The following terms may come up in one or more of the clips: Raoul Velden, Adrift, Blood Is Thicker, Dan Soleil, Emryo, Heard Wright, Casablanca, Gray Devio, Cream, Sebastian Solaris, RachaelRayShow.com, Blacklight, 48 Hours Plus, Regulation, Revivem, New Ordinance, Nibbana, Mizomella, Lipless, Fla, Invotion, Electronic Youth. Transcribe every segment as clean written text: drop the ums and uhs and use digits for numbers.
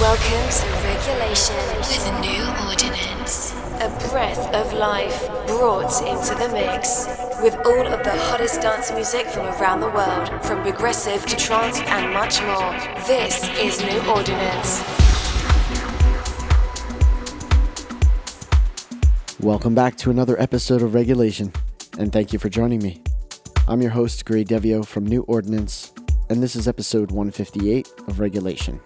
Welcome to Regulation with a New Ordinance. A breath of life brought into the mix with all of the hottest dance music from around the world, from progressive to trance and much more. This is New Ordinance. Welcome back to another episode of Regulation, and thank you for joining me. I'm your host, Gray Devio from New Ordinance, and this is episode 158 of Regulation.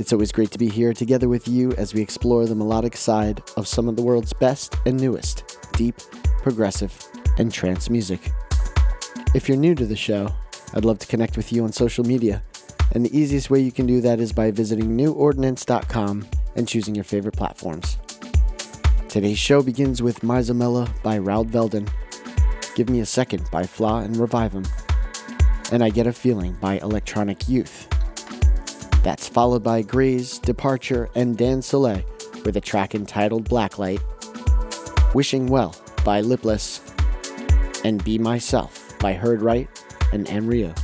It's always great to be here together with you as we explore the melodic side of some of the world's best and newest deep, progressive, and trance music. If you're new to the show, I'd love to connect with you on social media, and the easiest way you can do that is by visiting newordinance.com and choosing your favorite platforms. Today's show begins with Mizomella by Raoul Velden, Give Me a Second by Fla and Revivem, and I Get a Feeling by Electronic Youth. That's followed by Gray's Departure and Dan Soleil with a track entitled Blacklight, Wishing Well by Lipless, and Be Myself by Heard Wright and Emryo.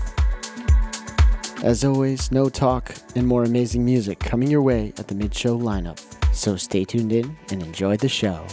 As always, no talk and more amazing music coming your way at the mid-show lineup, so stay tuned in and enjoy the show.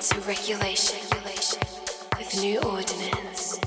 to regulation with new ordinance.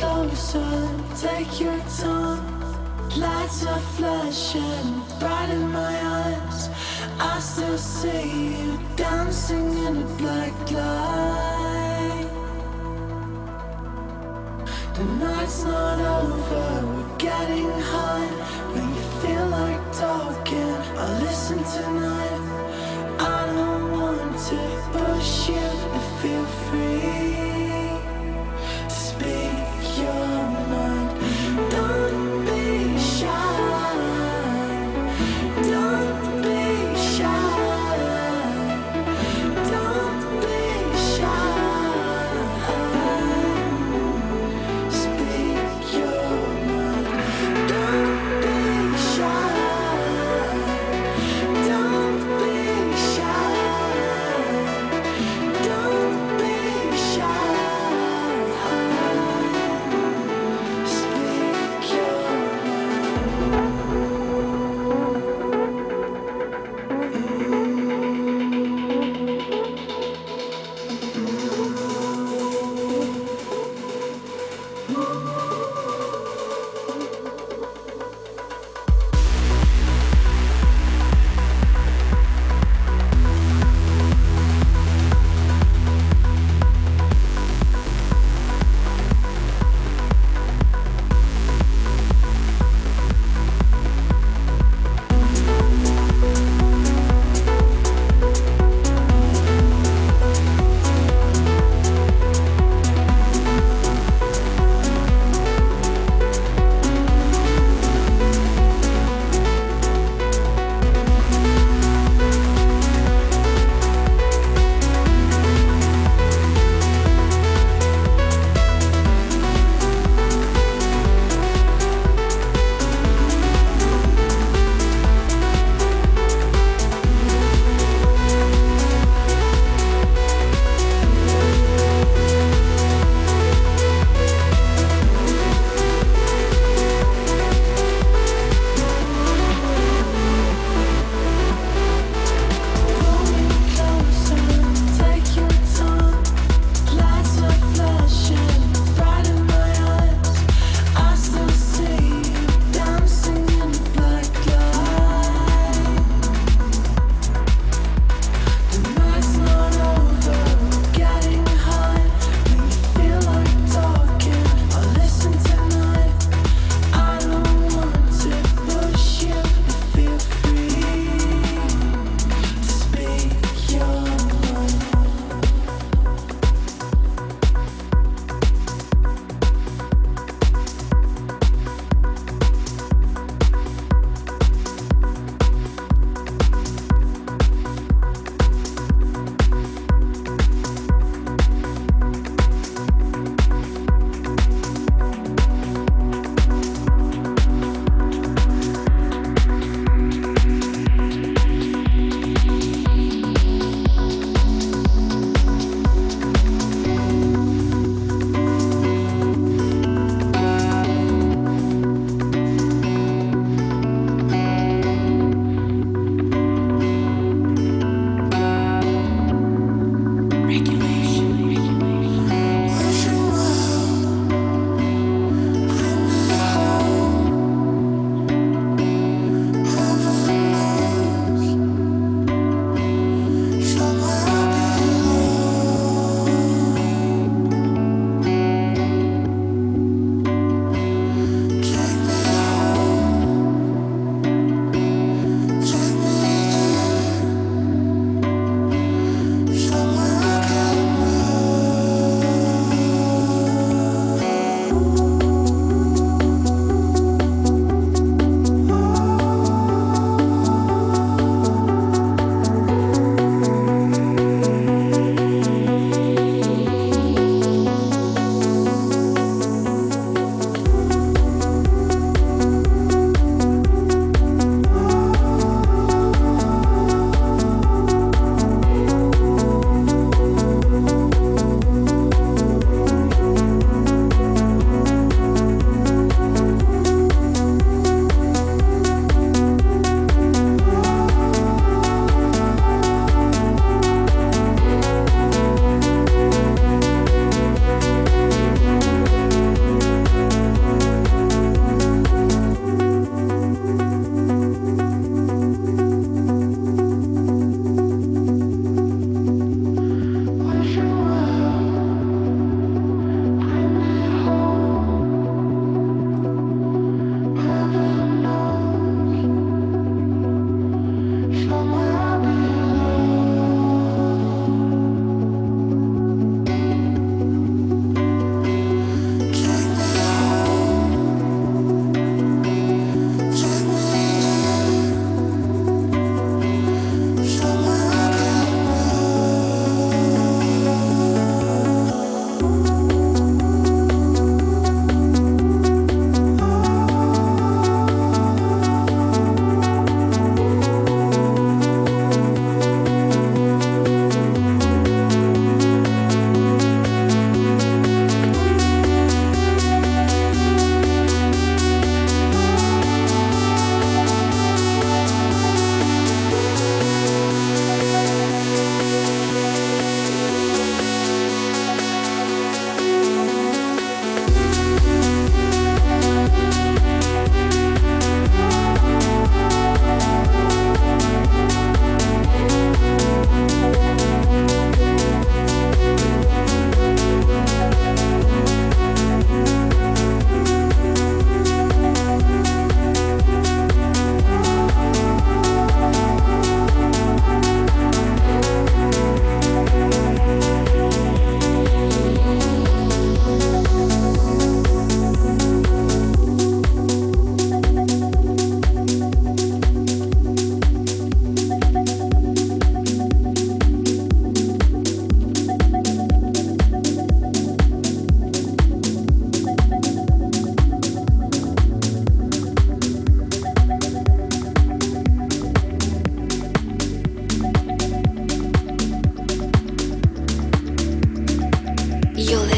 closer, take your time. Lights are flashing bright in my eyes. I still see you dancing in the black light. The night's not over, we're getting high. When you feel like talking, I'll listen tonight. I don't want to push you to feel free to speak your mind. Don't be shy. Don't be shy.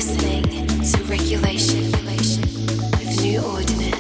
listening to Regulation with New Ordinance.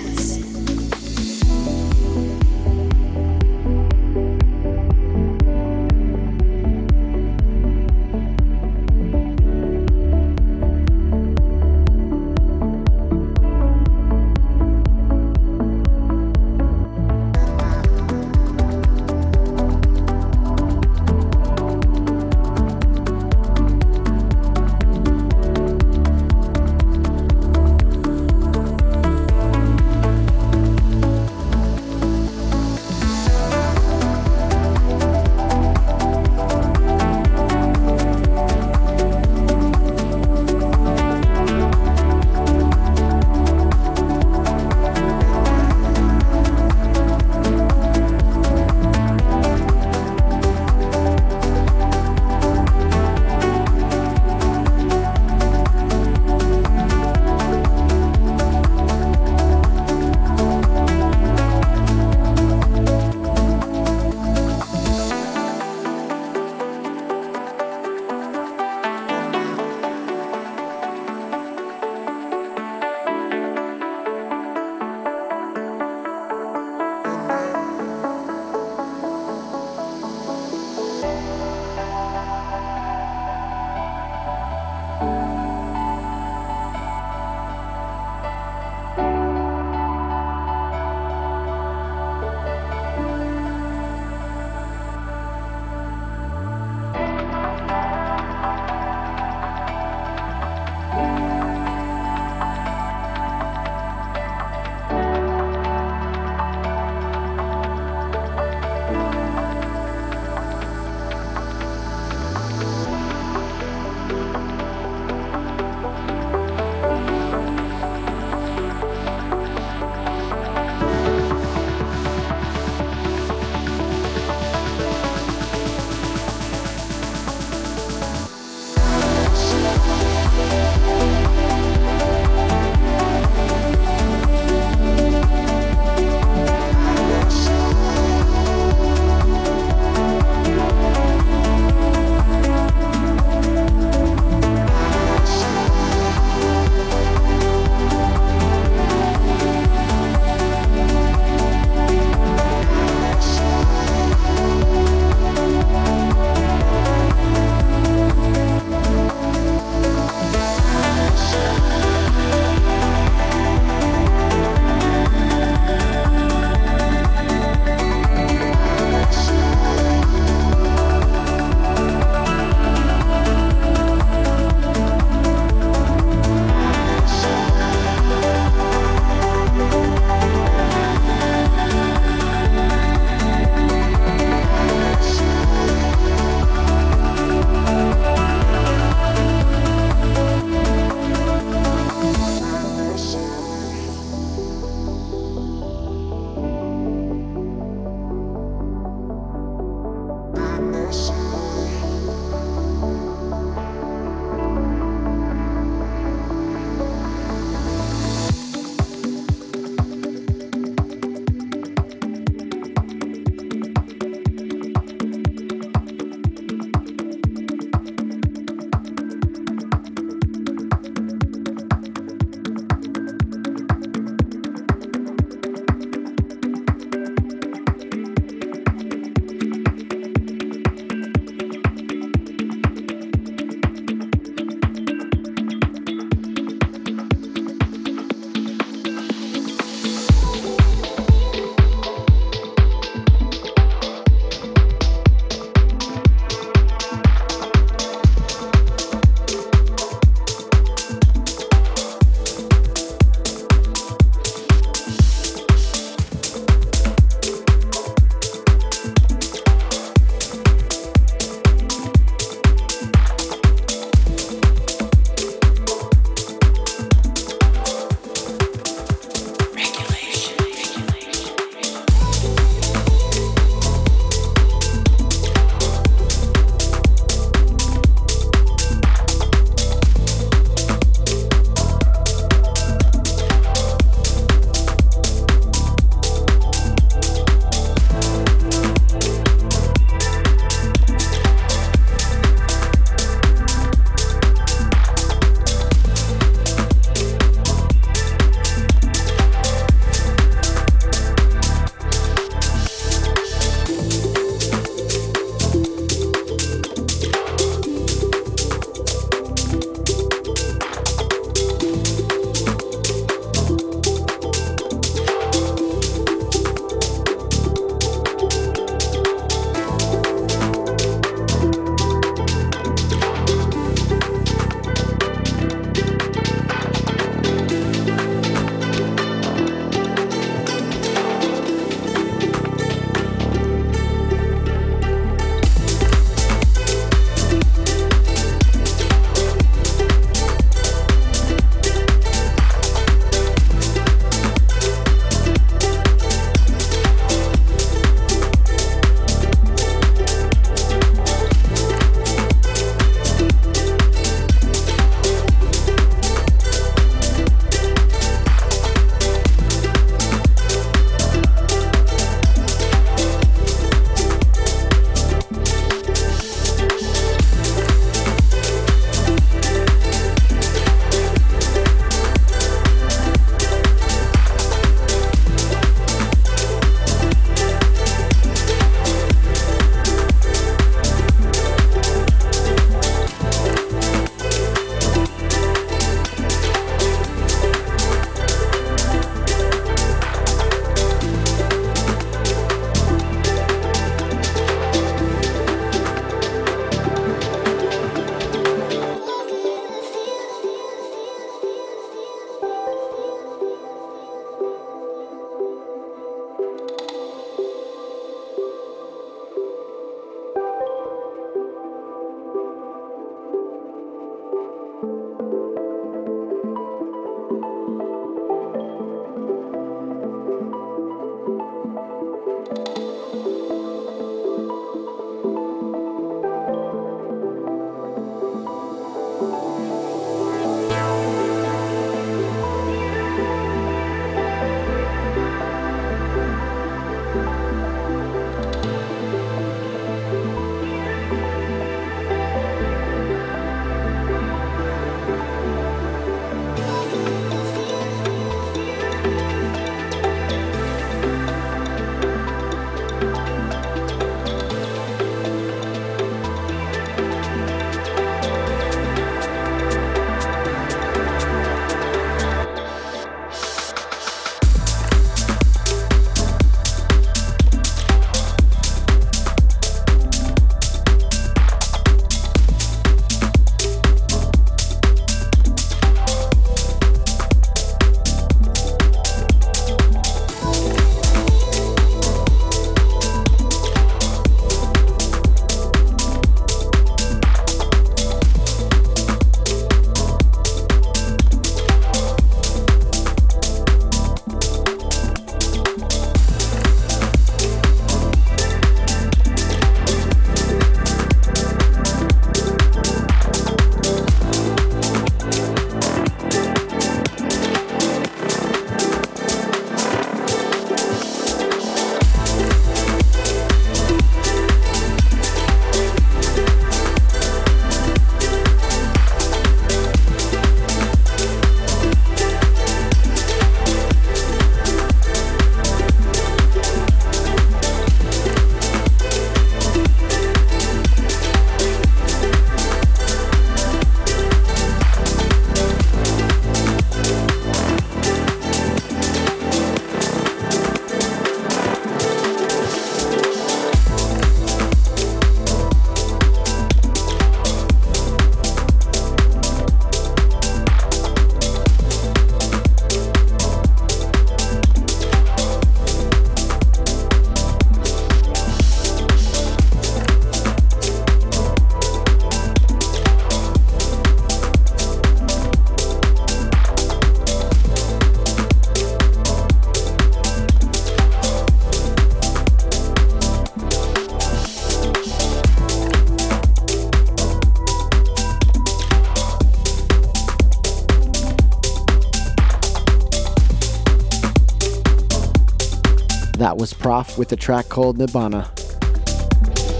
That was Prof with a track called Nibbana.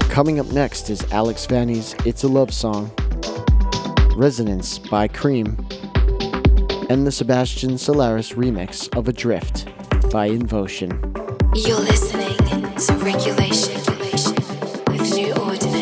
Coming up next is Alex Fanny's It's a Love Song, Resonance by Cream, and the Sebastian Solaris remix of Adrift by Invotion. You're listening to Regulation with New Ordinance.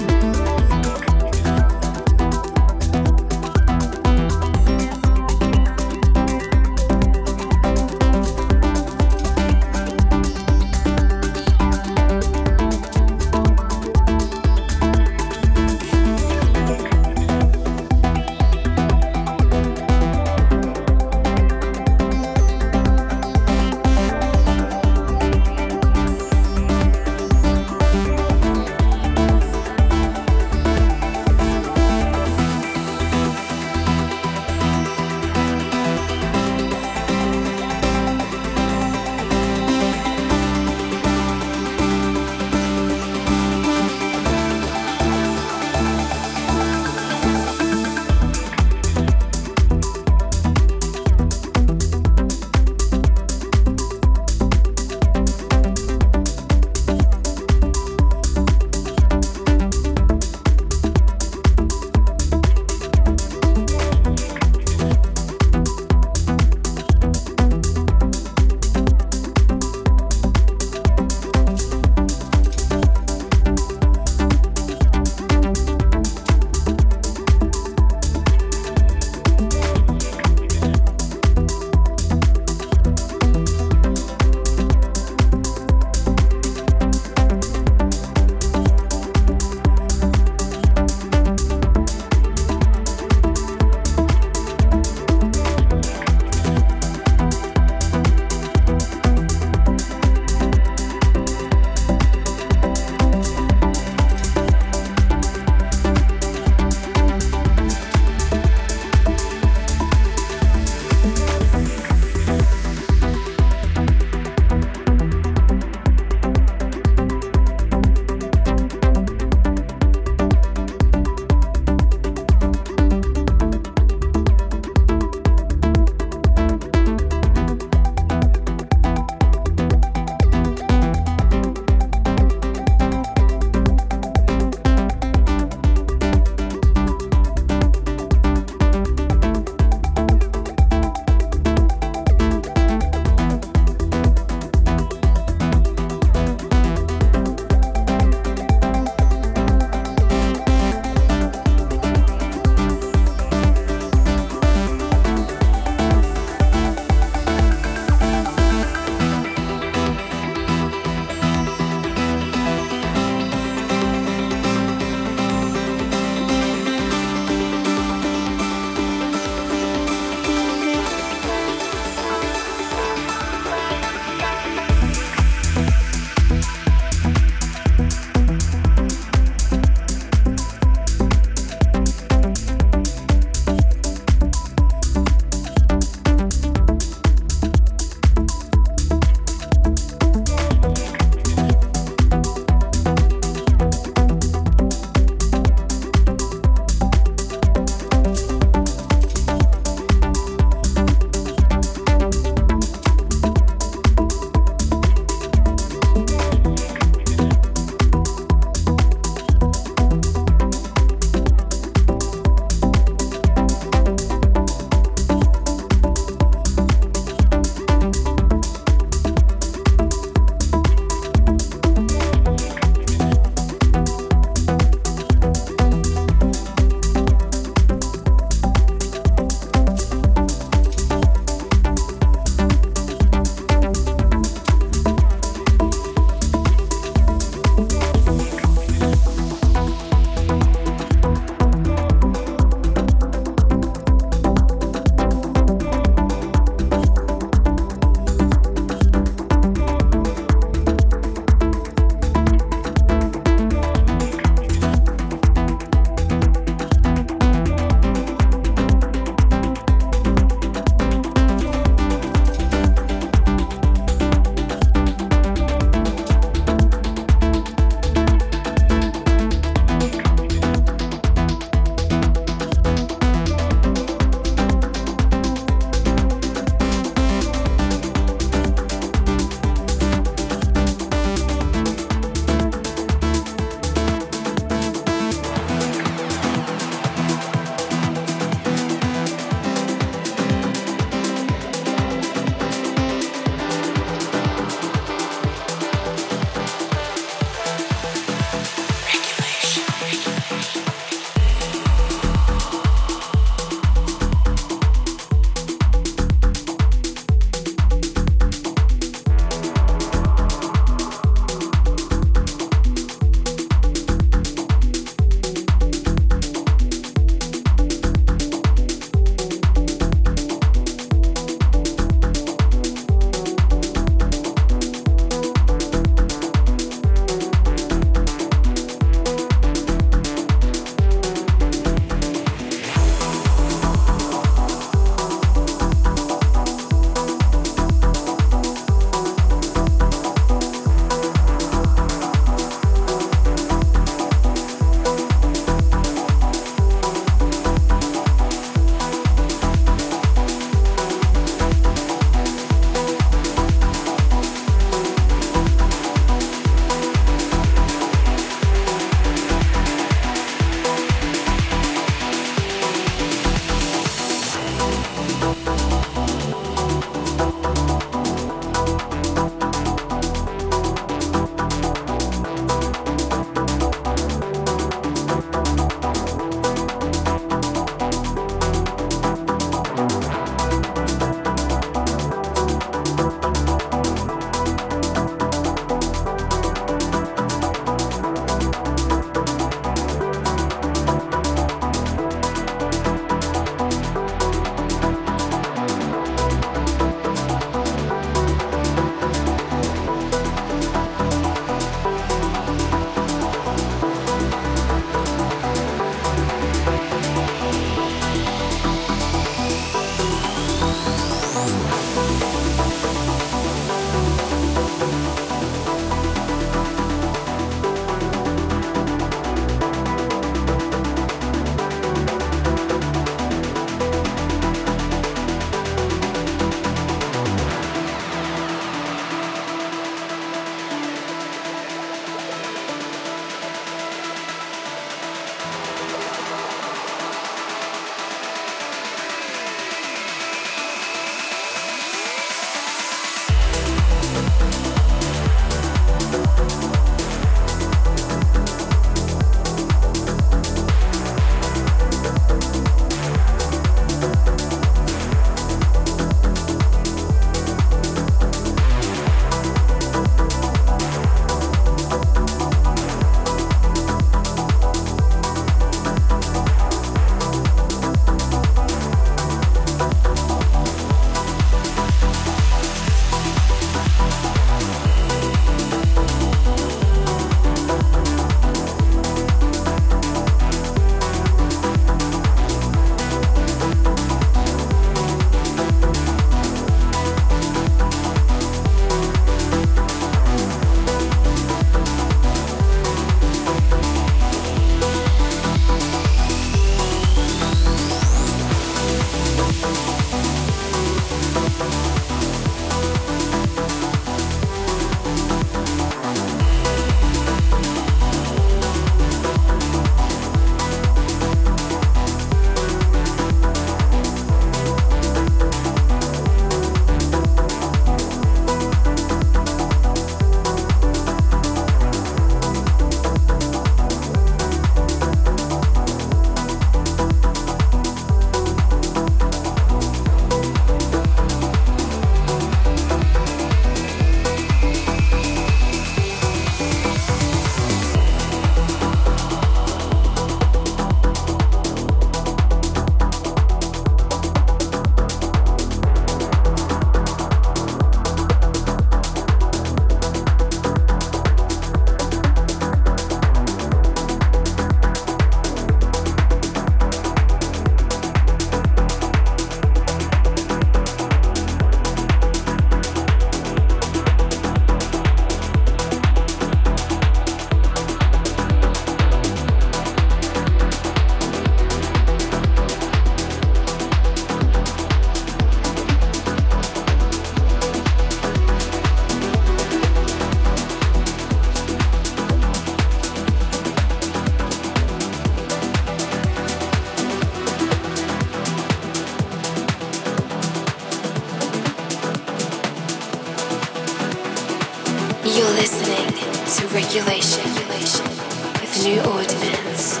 Regulation with New Ordinance.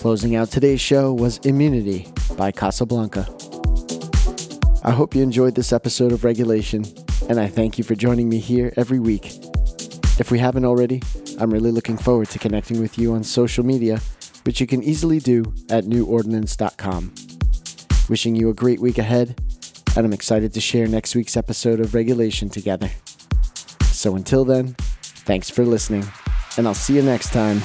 Closing out today's show was Immunity by Casablanca. I hope you enjoyed this episode of Regulation, and I thank you for joining me here every week. If we haven't already, I'm really looking forward to connecting with you on social media, which you can easily do at newordinance.com. Wishing you a great week ahead, and I'm excited to share next week's episode of Regulation together. So until then, thanks for listening, and I'll see you next time.